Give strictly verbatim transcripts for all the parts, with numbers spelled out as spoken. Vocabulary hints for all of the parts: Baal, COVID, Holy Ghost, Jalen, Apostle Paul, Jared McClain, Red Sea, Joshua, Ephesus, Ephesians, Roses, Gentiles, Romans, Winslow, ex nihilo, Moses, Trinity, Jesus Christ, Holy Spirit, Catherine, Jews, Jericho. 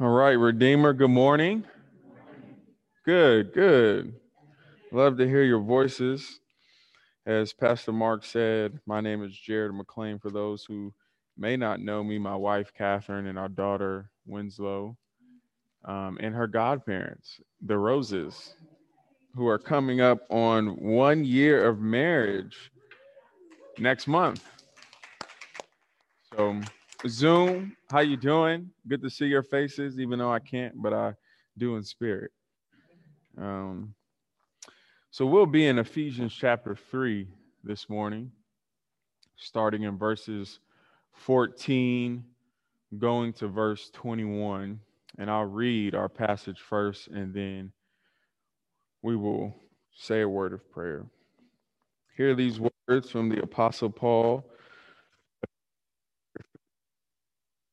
All right, Redeemer, good morning. Good, good. Love to hear your voices. As Pastor Mark said, my name is Jared McClain. For those who may not know me, my wife, Catherine, and our daughter, Winslow, um, and her godparents, the Roses, who are coming up on one year of marriage next month. So Zoom, how you doing? Good to see your faces, even though I can't, but I do in spirit. Um, so we'll be in Ephesians chapter three this morning, starting in verses fourteen, going to verse twenty-one, and I'll read our passage first, and then we will say a word of prayer. Hear these words from the Apostle Paul,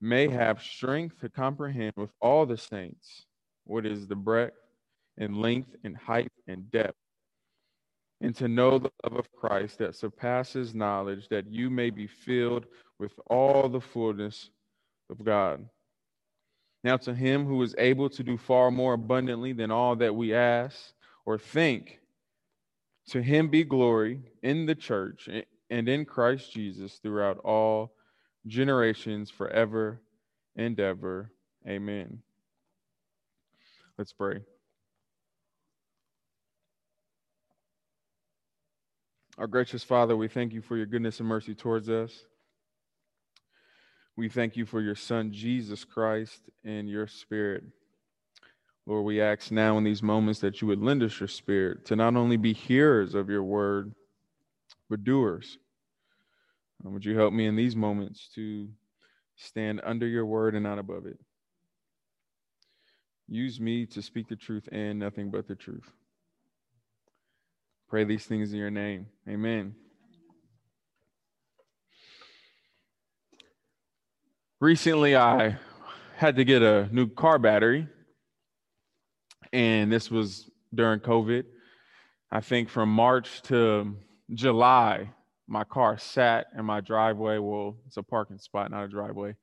may have strength to comprehend with all the saints what is the breadth and length and height and depth, and to know the love of Christ that surpasses knowledge, that you may be filled with all the fullness of God. Now to him who is able to do far more abundantly than all that we ask or think, to him be glory in the church and in Christ Jesus throughout all generations, forever and ever. Amen. Let's pray. Our gracious Father, we thank you for your goodness and mercy towards us. We thank you for your Son, Jesus Christ, and your Spirit. Lord, we ask now in these moments that you would lend us your Spirit to not only be hearers of your word, but doers. And would you help me in these moments to stand under your word and not above it? Use me to speak the truth and nothing but the truth. Pray these things in your name. Amen. Recently, I had to get a new car battery, and this was during COVID. I think from March to July, my car sat in my driveway. Well, it's a parking spot, not a driveway.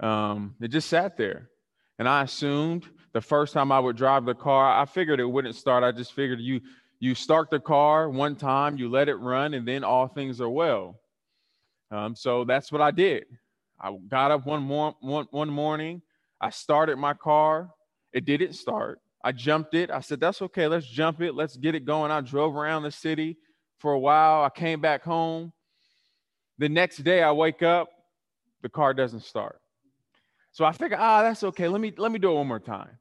Um, it just sat there. And I assumed the first time I would drive the car, I figured it wouldn't start. I just figured you You start the car one time, you let it run, and then all things are well. Um, so that's what I did. I got up one, mor- one, one morning. I started my car. It didn't start. I jumped it. I said, that's okay. Let's jump it. Let's get it going. I drove around the city for a while. I came back home. The next day I wake up, the car doesn't start. So I figure, ah, that's okay. Let me, let me do it one more time.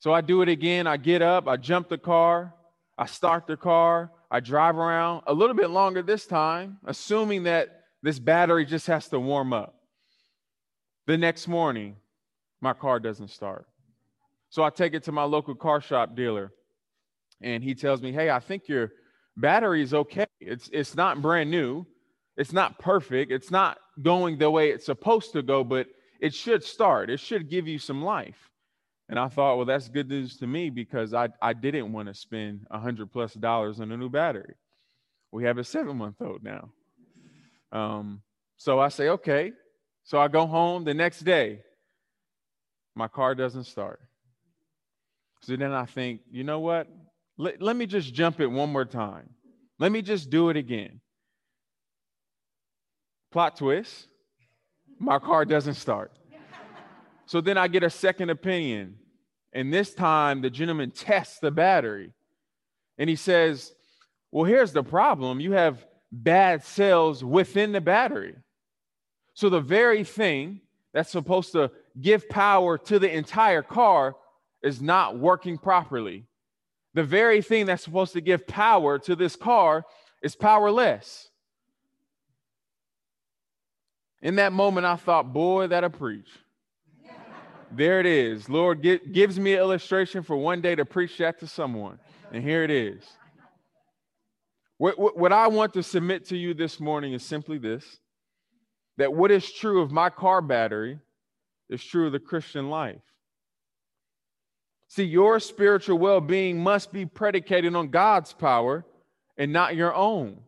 So I do it again. I get up. I jump the car. I start the car, I drive around a little bit longer this time, assuming that this battery just has to warm up. The next morning, my car doesn't start. So I take it to my local car shop dealer, and he tells me, hey, I think your battery is okay. It's, it's not brand new. It's not perfect. It's not going the way it's supposed to go, but it should start. It should give you some life. And I thought, well, that's good news to me, because I, I didn't want to spend one hundred plus dollars on a new battery. We have a seven-month-old now. Um, so I say, okay. So I go home the next day. My car doesn't start. So then I think, you know what? Let, let me just jump it one more time. Let me just do it again. Plot twist. My car doesn't start. So then I get a second opinion, and this time the gentleman tests the battery, and he says, well, here's the problem. You have bad cells within the battery. So the very thing that's supposed to give power to the entire car is not working properly. The very thing that's supposed to give power to this car is powerless. In that moment, I thought, boy, that'll preach. There it is. Lord give, gives me an illustration for one day to preach that to someone. And here it is. What, what, what I want to submit to you this morning is simply this, that what is true of my car battery is true of the Christian life. See, your spiritual well-being must be predicated on God's power and not your own.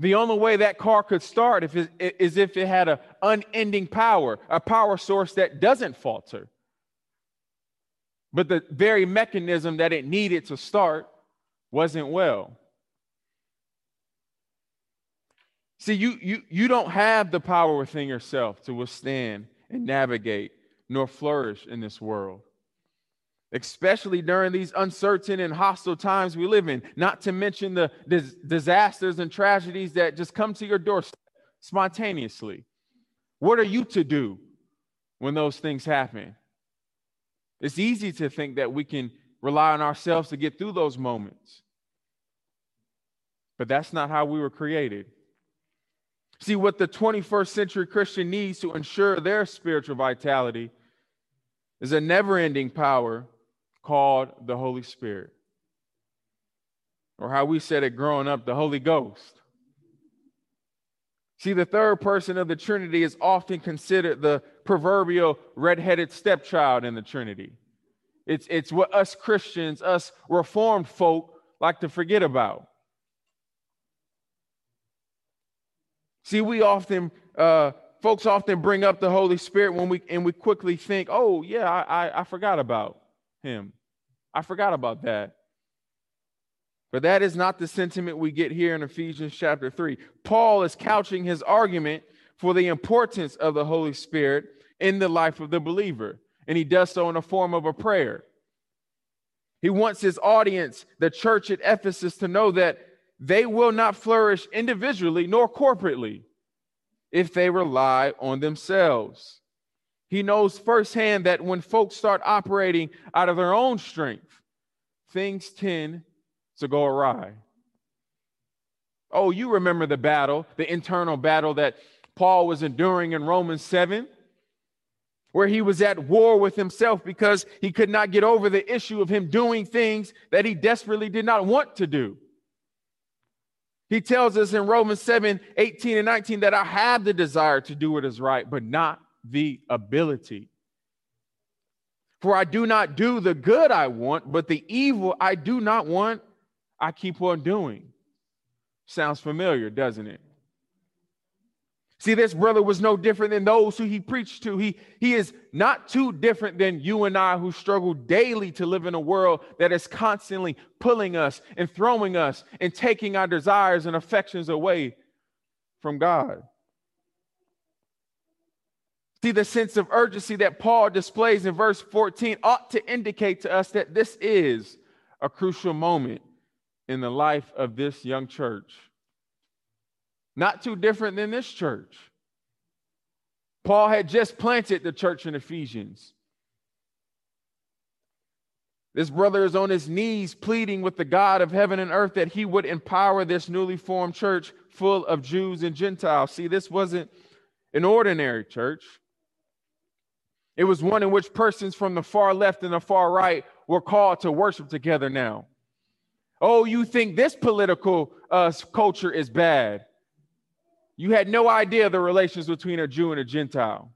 The only way that car could start if it, is if it had an unending power, a power source that doesn't falter. But the very mechanism that it needed to start wasn't well. See, you, you, you don't have the power within yourself to withstand and navigate nor flourish in this world, especially during these uncertain and hostile times we live in, not to mention the dis- disasters and tragedies that just come to your doorstep spontaneously. What are you to do when those things happen? It's easy to think that we can rely on ourselves to get through those moments, but that's not how we were created. See, what the twenty-first century Christian needs to ensure their spiritual vitality is a never-ending power called the Holy Spirit. Or how we said it growing up, the Holy Ghost. See, the third person of the Trinity is often considered the proverbial red-headed stepchild in the Trinity. It's, it's what us Christians, us Reformed folk, like to forget about. See, we often, uh, folks often bring up the Holy Spirit when we and we quickly think, oh, yeah, I, I, I forgot about him. I forgot about that. But that is not the sentiment we get here in Ephesians chapter three. Paul is couching his argument for the importance of the Holy Spirit in the life of the believer, and he does so in the form of a prayer. He wants his audience, the church at Ephesus, to know that they will not flourish individually nor corporately if they rely on themselves. He knows firsthand that when folks start operating out of their own strength, things tend to go awry. Oh, you remember the battle, the internal battle that Paul was enduring in Romans seven, where he was at war with himself because he could not get over the issue of him doing things that he desperately did not want to do. He tells us in Romans seven, eighteen and nineteen that I have the desire to do what is right, but not the ability. For I do not do the good I want, but the evil I do not want, I keep on doing. Sounds familiar, doesn't it? See, this brother was no different than those who he preached to. He, he is not too different than you and I who struggle daily to live in a world that is constantly pulling us and throwing us and taking our desires and affections away from God. See, the sense of urgency that Paul displays in verse fourteen ought to indicate to us that this is a crucial moment in the life of this young church. Not too different than this church. Paul had just planted the church in Ephesians. This brother is on his knees pleading with the God of heaven and earth that he would empower this newly formed church full of Jews and Gentiles. See, this wasn't an ordinary church. It was one in which persons from the far left and the far right were called to worship together now. Oh, you think this political uh, culture is bad? You had no idea the relations between a Jew and a Gentile.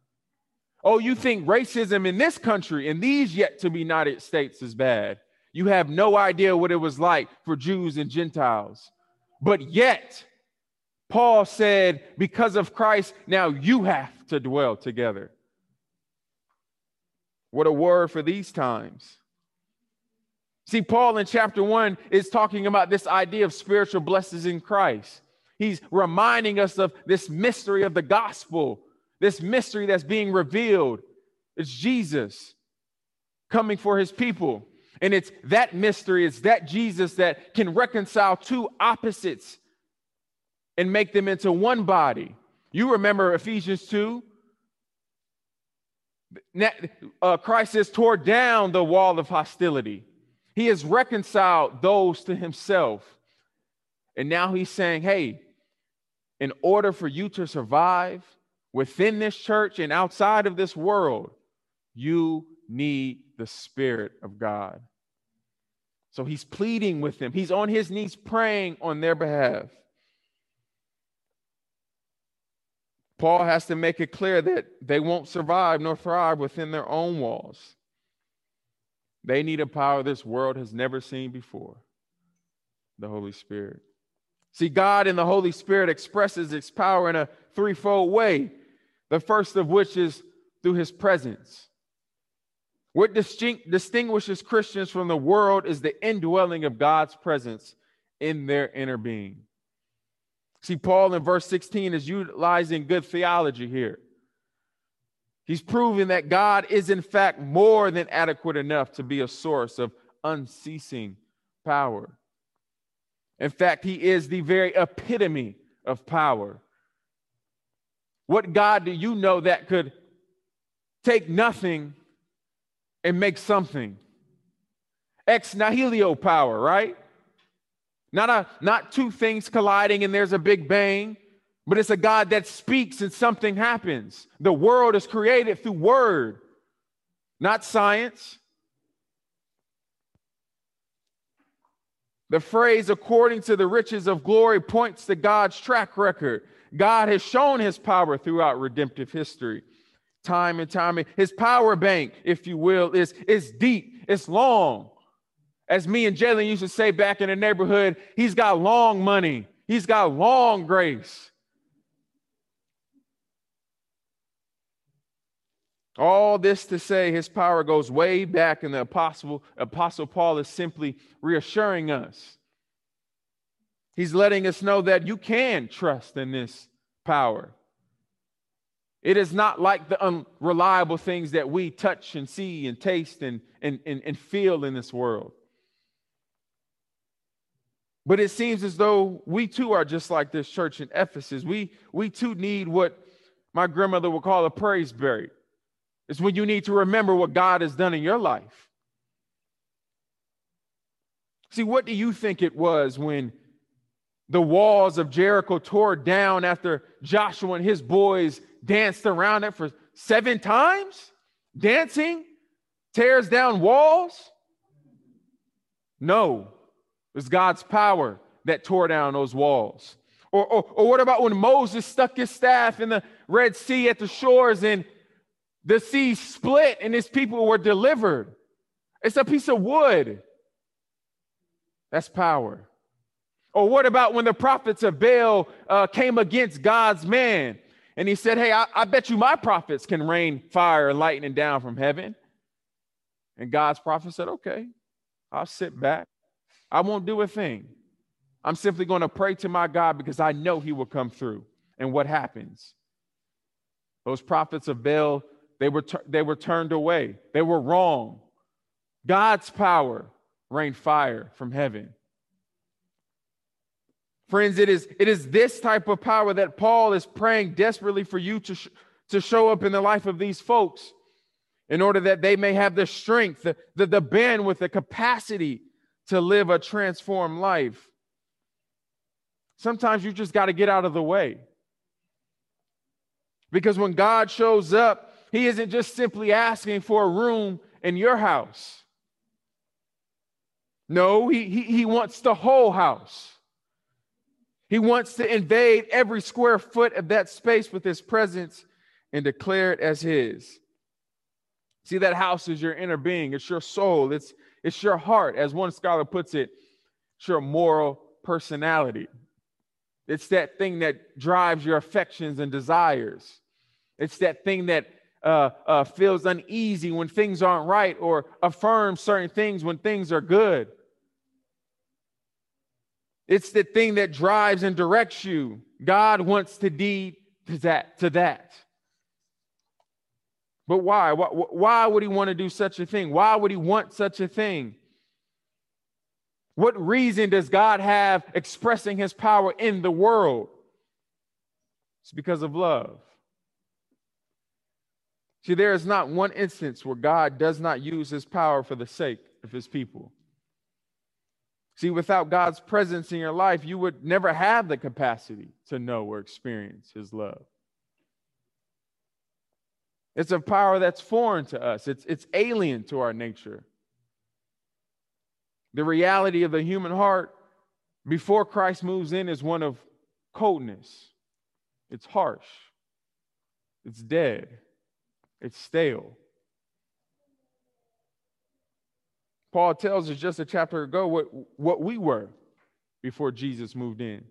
Oh, you think racism in this country, in these yet-to-be United States, is bad. You have no idea what it was like for Jews and Gentiles. But yet, Paul said, because of Christ, now you have to dwell together. What a word for these times. See, Paul in chapter one is talking about this idea of spiritual blessings in Christ. He's reminding us of this mystery of the gospel, this mystery that's being revealed. It's Jesus coming for his people. And it's that mystery, it's that Jesus that can reconcile two opposites and make them into one body. You remember Ephesians two? Uh, Christ has tore down the wall of hostility. He has reconciled those to himself. And now he's saying, hey, in order for you to survive within this church and outside of this world, You need the Spirit of God. So he's pleading with them. He's on his knees praying on their behalf. Paul has to make it clear that they won't survive nor thrive within their own walls. They need a power this world has never seen before, the Holy Spirit. See, God and the Holy Spirit expresses its power in a threefold way, the first of which is through his presence. What distinct, distinguishes Christians from the world is the indwelling of God's presence in their inner being. See, Paul in verse sixteen is utilizing good theology here. He's proving that God is, in fact, more than adequate enough to be a source of unceasing power. In fact, he is the very epitome of power. What God do you know that could take nothing and make something? Ex nihilo power, right? Not a, not two things colliding and there's a big bang, but it's a God that speaks and something happens. The world is created through word, not science. The phrase, according to the riches of glory, points to God's track record. God has shown his power throughout redemptive history, time and time again. His power bank, if you will, is, is deep, it's long. As me and Jalen used to say back in the neighborhood, he's got long money. He's got long grace. All this to say his power goes way back, and the Apostle, Apostle Paul is simply reassuring us. He's letting us know that you can trust in this power. It is not like the unreliable things that we touch and see and taste and, and, and, and feel in this world. But it seems as though we too are just like this church in Ephesus. We, we too need what my grandmother would call a praise break. It's when you need to remember what God has done in your life. See, what do you think it was when the walls of Jericho tore down after Joshua and his boys danced around it for seven times? Dancing tears down walls? No. It was God's power that tore down those walls. Or, or, or what about when Moses stuck his staff in the Red Sea at the shores and the sea split and his people were delivered? It's a piece of wood. That's power. Or what about when the prophets of Baal uh, came against God's man and he said, hey, I, I bet you my prophets can rain fire and lightning down from heaven. And God's prophet said, okay, I'll sit back. I won't do a thing. I'm simply going to pray to my God because I know he will come through. And what happens? Those prophets of Baal, they were, they were turned away. They were wrong. God's power rained fire from heaven. Friends, it is, it is this type of power that Paul is praying desperately for you to, sh- to show up in the life of these folks in order that they may have the strength, the, the, the bandwidth, the capacity to live a transformed life. Sometimes you just got to get out of the way. Because when God shows up, he isn't just simply asking for a room in your house. No, he, he, he wants the whole house. He wants to invade every square foot of that space with his presence and declare it as his. See, that house is your inner being. It's your soul. It's It's your heart. As one scholar puts it, it's your moral personality. It's that thing that drives your affections and desires. It's that thing that uh, uh, feels uneasy when things aren't right or affirms certain things when things are good. It's the thing that drives and directs you. God wants to deed to that. To that. But why? why? Why would he want to do such a thing? Why would he want such a thing? What reason does God have expressing his power in the world? It's because of love. See, there is not one instance where God does not use his power for the sake of his people. See, without God's presence in your life, you would never have the capacity to know or experience his love. It's a power that's foreign to us. It's, it's alien to our nature. The reality of the human heart before Christ moves in is one of coldness. It's harsh. It's dead. It's stale. Paul tells us just a chapter ago what, what we were before Jesus moved in.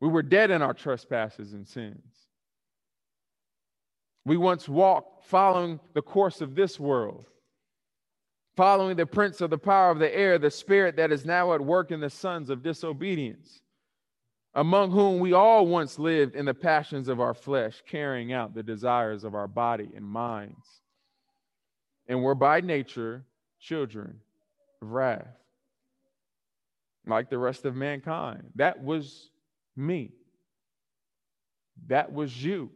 We were dead in our trespasses and sins. We once walked following the course of this world, following the prince of the power of the air, the spirit that is now at work in the sons of disobedience, among whom we all once lived in the passions of our flesh, carrying out the desires of our body and minds. And were by nature children of wrath, like the rest of mankind. That was me. That was you.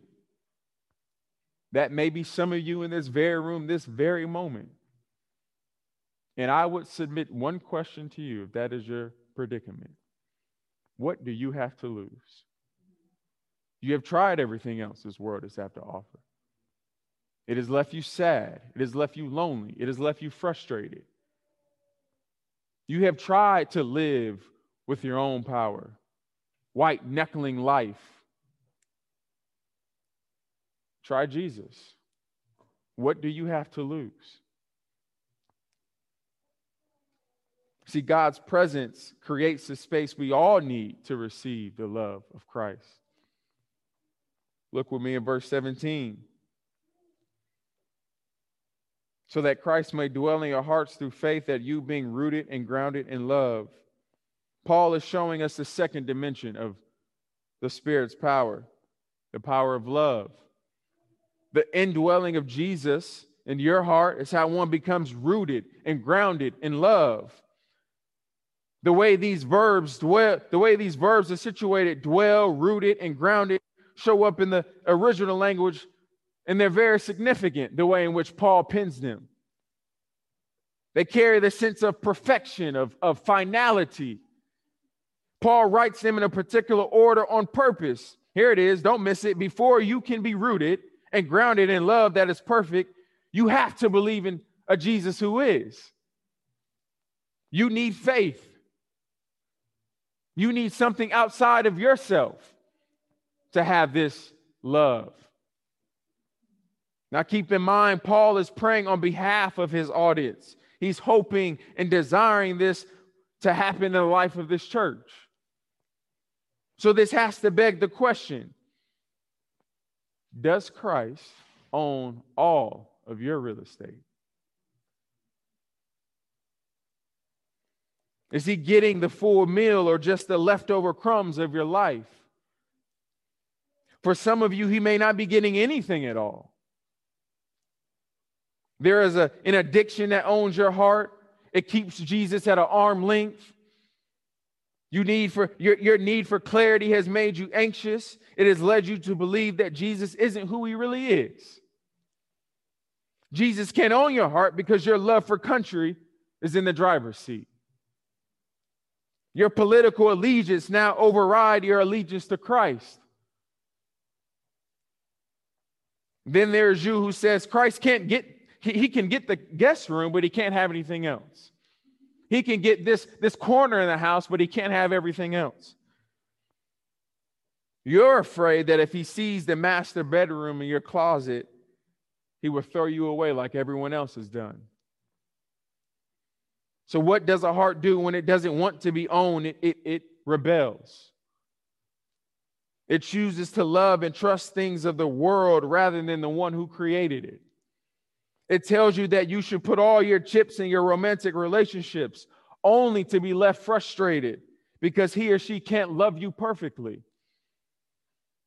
That may be some of you in this very room, this very moment. And I would submit one question to you, if that is your predicament. What do you have to lose? You have tried everything else this world has had to offer. It has left you sad. It has left you lonely. It has left you frustrated. You have tried to live with your own power, white-knuckling life. Try Jesus. What do you have to lose? See, God's presence creates the space we all need to receive the love of Christ. Look with me in verse seventeen. So that Christ may dwell in your hearts through faith, that you being rooted and grounded in love. Paul is showing us the second dimension of the Spirit's power, the power of love. The indwelling of Jesus in your heart is how one becomes rooted and grounded in love. The way these verbs dwell, the way these verbs are situated, dwell, rooted, and grounded, show up in the original language. And they're very significant, the way in which Paul pins them. They carry the sense of perfection, of, of finality. Paul writes them in a particular order on purpose. Here it is, don't miss it. Before you can be rooted and grounded in love that is perfect, you have to believe in a Jesus who is. You need faith. You need something outside of yourself to have this love. Now, keep in mind, Paul is praying on behalf of his audience. He's hoping and desiring this to happen in the life of this church. So this has to beg the question, does Christ own all of your real estate? Is he getting the full meal or just the leftover crumbs of your life? For some of you, he may not be getting anything at all. There is a, an addiction that owns your heart. It keeps Jesus at an arm length. You need for, your, your need for clarity has made you anxious. It has led you to believe that Jesus isn't who he really is. Jesus can't own your heart because your love for country is in the driver's seat. Your political allegiance now overrides your allegiance to Christ. Then there's you who says Christ can't get He can get the guest room, but he can't have anything else. He can get this, this corner in the house, but he can't have everything else. You're afraid that if he sees the master bedroom in your closet, he will throw you away like everyone else has done. So what does a heart do when it doesn't want to be owned? It, it, it rebels. It chooses to love and trust things of the world rather than the one who created it. It tells you that you should put all your chips in your romantic relationships only to be left frustrated because he or she can't love you perfectly.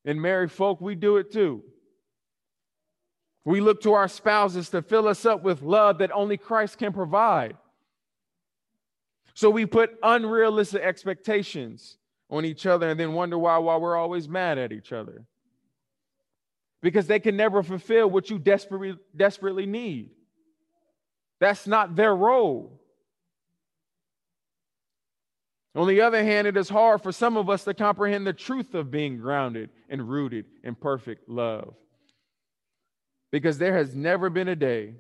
And married folk, we do it too. We look to our spouses to fill us up with love that only Christ can provide. So we put unrealistic expectations on each other and then wonder why, why we're always mad at each other. Because they can never fulfill what you desperately, desperately need. That's not their role. On the other hand, it is hard for some of us to comprehend the truth of being grounded and rooted in perfect love. Because there has never been a day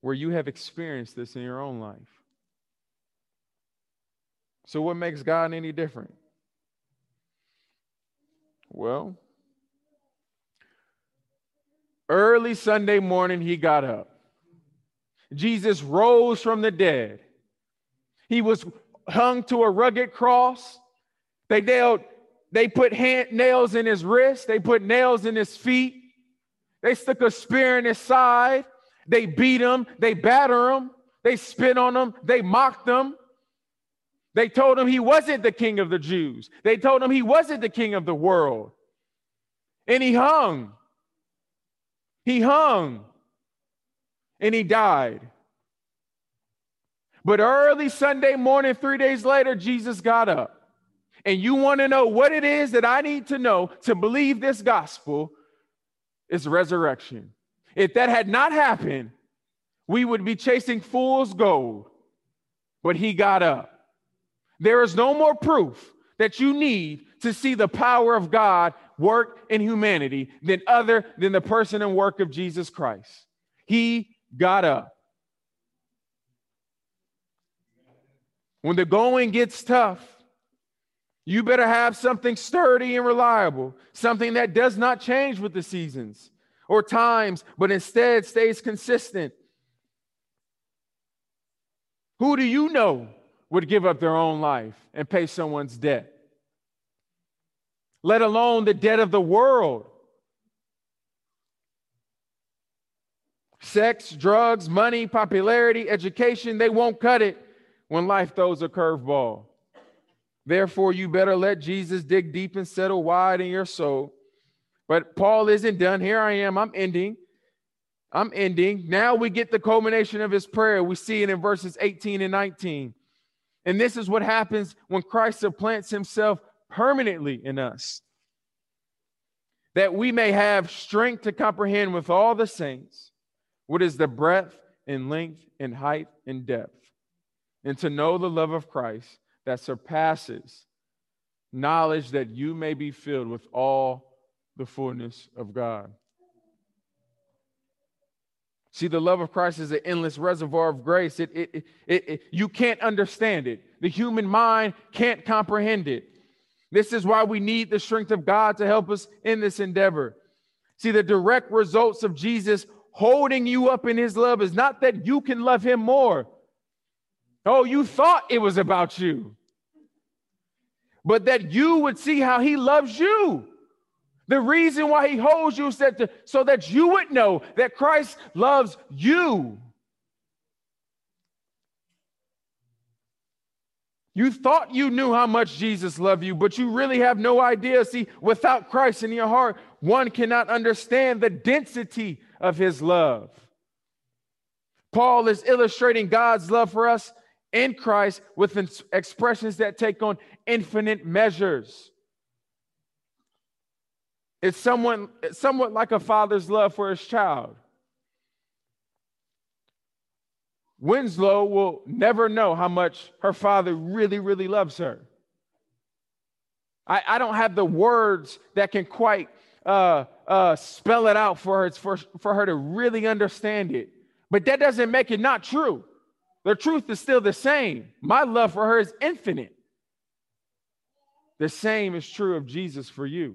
where you have experienced this in your own life. So what makes God any different? Well, early Sunday morning, he got up. Jesus rose from the dead. He was hung to a rugged cross. They nailed, they put hand, nails in his wrists. They put nails in his feet. They stuck a spear in his side. They beat him. They batter him. They spit on him. They mocked him. They told him he wasn't the king of the Jews. They told him he wasn't the king of the world. And he hung. He hung. And he died. But early Sunday morning, three days later, Jesus got up. And you want to know what it is that I need to know to believe this gospel is resurrection. If that had not happened, we would be chasing fool's gold. But he got up. There is no more proof that you need to see the power of God work in humanity than other than the person and work of Jesus Christ. He got up. When the going gets tough, you better have something sturdy and reliable, something that does not change with the seasons or times, but instead stays consistent. Who do you know would give up their own life and pay someone's debt, let alone the debt of the world? Sex, drugs, money, popularity, education, they won't cut it when life throws a curveball. Therefore, you better let Jesus dig deep and settle wide in your soul. But Paul isn't done. Here I am. I'm ending. I'm ending. Now we get the culmination of his prayer. We see it in verses eighteen and nineteen. And this is what happens when Christ supplants himself permanently in us, that we may have strength to comprehend with all the saints what is the breadth and length and height and depth, and to know the love of Christ that surpasses knowledge, that you may be filled with all the fullness of God. See, the love of Christ is an endless reservoir of grace. It, it, it, it, it, you can't understand it. The human mind can't comprehend it. This is why we need the strength of God to help us in this endeavor. See, the direct results of Jesus holding you up in his love is not that you can love him more. Oh, you thought it was about you. But that you would see how he loves you. The reason why he holds you is that to, so that you would know that Christ loves you. You thought you knew how much Jesus loved you, but you really have no idea. See, without Christ in your heart, one cannot understand the density of his love. Paul is illustrating God's love for us in Christ with ins- expressions that take on infinite measures. It's someone, somewhat like a father's love for his child. Winslow will never know how much her father really, really loves her. I, I don't have the words that can quite uh, uh, spell it out for her, for, for her to really understand it. But that doesn't make it not true. The truth is still the same. My love for her is infinite. The same is true of Jesus for you.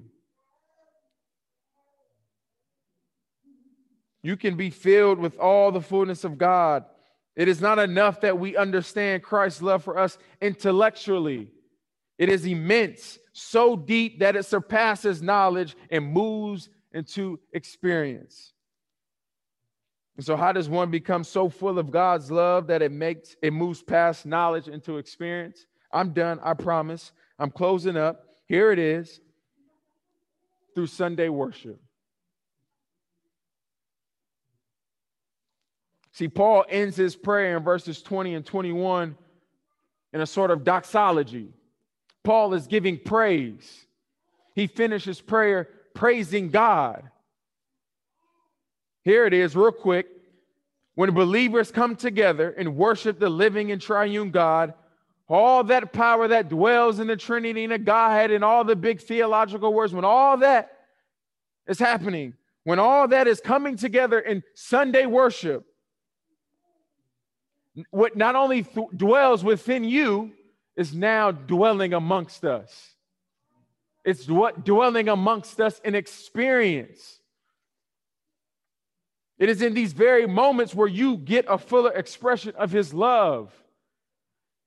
You can be filled with all the fullness of God. It is not enough that we understand Christ's love for us intellectually. It is immense, so deep that it surpasses knowledge and moves into experience. And so how does one become so full of God's love that it makes it moves past knowledge into experience? I'm done, I promise. I'm closing up. Here it is. Through Sunday worship. See, Paul ends his prayer in verses twenty and twenty-one in a sort of doxology. Paul is giving praise. He finishes prayer praising God. Here it is, real quick. When believers come together and worship the living and triune God, all that power that dwells in the Trinity and the Godhead and all the big theological words, when all that is happening, when all that is coming together in Sunday worship, what not only th- dwells within you is now dwelling amongst us. It's what dwelling amongst us in experience. It is in these very moments where you get a fuller expression of his love,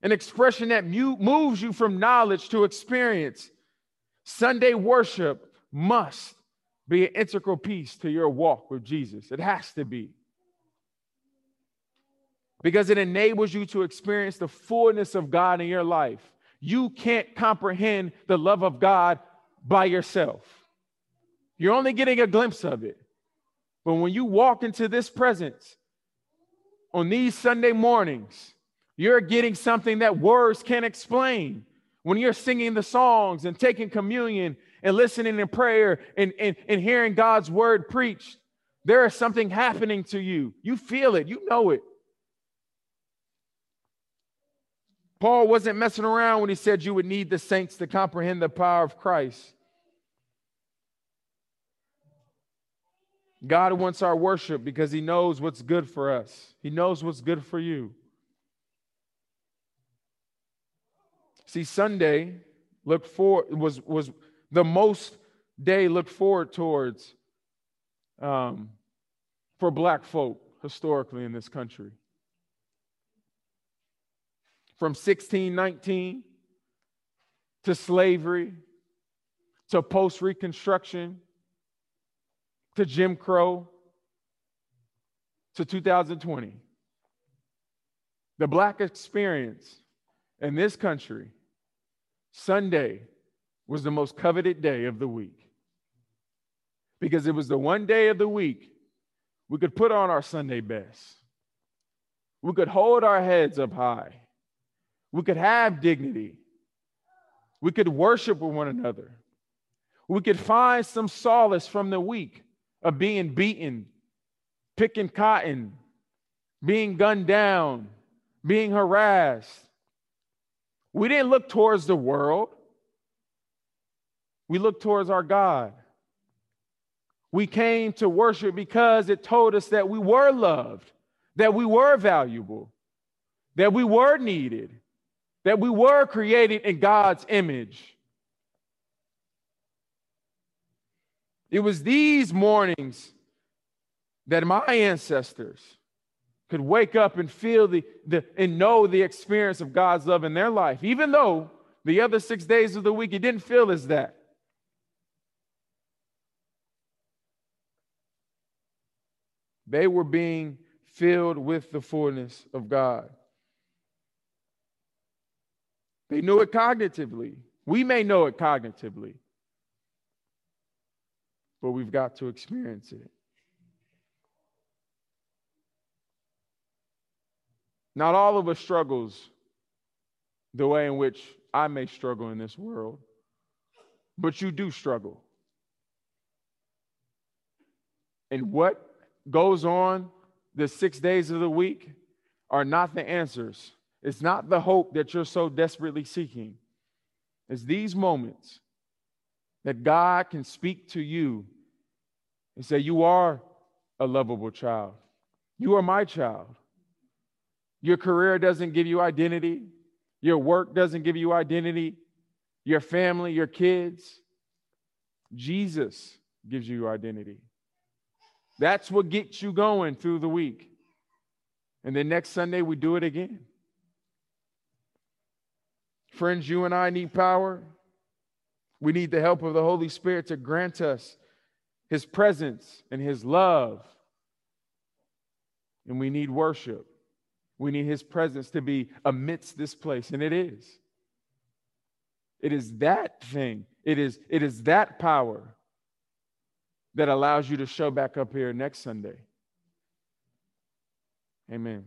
an expression that mu- moves you from knowledge to experience. Sunday worship must be an integral piece to your walk with Jesus. It has to be. Because it enables you to experience the fullness of God in your life. You can't comprehend the love of God by yourself. You're only getting a glimpse of it. But when you walk into this presence on these Sunday mornings, you're getting something that words can't explain. When you're singing the songs and taking communion and listening in prayer and, and, and hearing God's word preached, there is something happening to you. You feel it. You know it. Paul wasn't messing around when he said you would need the saints to comprehend the power of Christ. God wants our worship because he knows what's good for us. He knows what's good for you. See, Sunday looked for, was, was the most day looked forward towards um, for black folk historically in this country. From sixteen nineteen to slavery, to post-Reconstruction, to Jim Crow, to two thousand twenty. The black experience in this country, Sunday was the most coveted day of the week because it was the one day of the week we could put on our Sunday best. We could hold our heads up high. We could have dignity. We could worship with one another. We could find some solace from the week of being beaten, picking cotton, being gunned down, being harassed. We didn't look towards the world. We looked towards our God. We came to worship because it told us that we were loved, that we were valuable, that we were needed, that we were created in God's image. It was these mornings that my ancestors could wake up and feel the, the and know the experience of God's love in their life, even though the other six days of the week, it didn't feel as that. They were being filled with the fullness of God. They knew it cognitively. We may know it cognitively, but we've got to experience it. Not all of us struggles the way in which I may struggle in this world, but you do struggle. And what goes on the six days of the week are not the answers. It's not the hope that you're so desperately seeking. It's these moments that God can speak to you and say, you are a lovable child. You are my child. Your career doesn't give you identity. Your work doesn't give you identity. Your family, your kids. Jesus gives you identity. That's what gets you going through the week. And then next Sunday, we do it again. Friends, you and I need power. We need the help of the Holy Spirit to grant us his presence and his love. And we need worship. We need his presence to be amidst this place, and it is. It is that thing. It is, it is that power that allows you to show back up here next Sunday. Amen.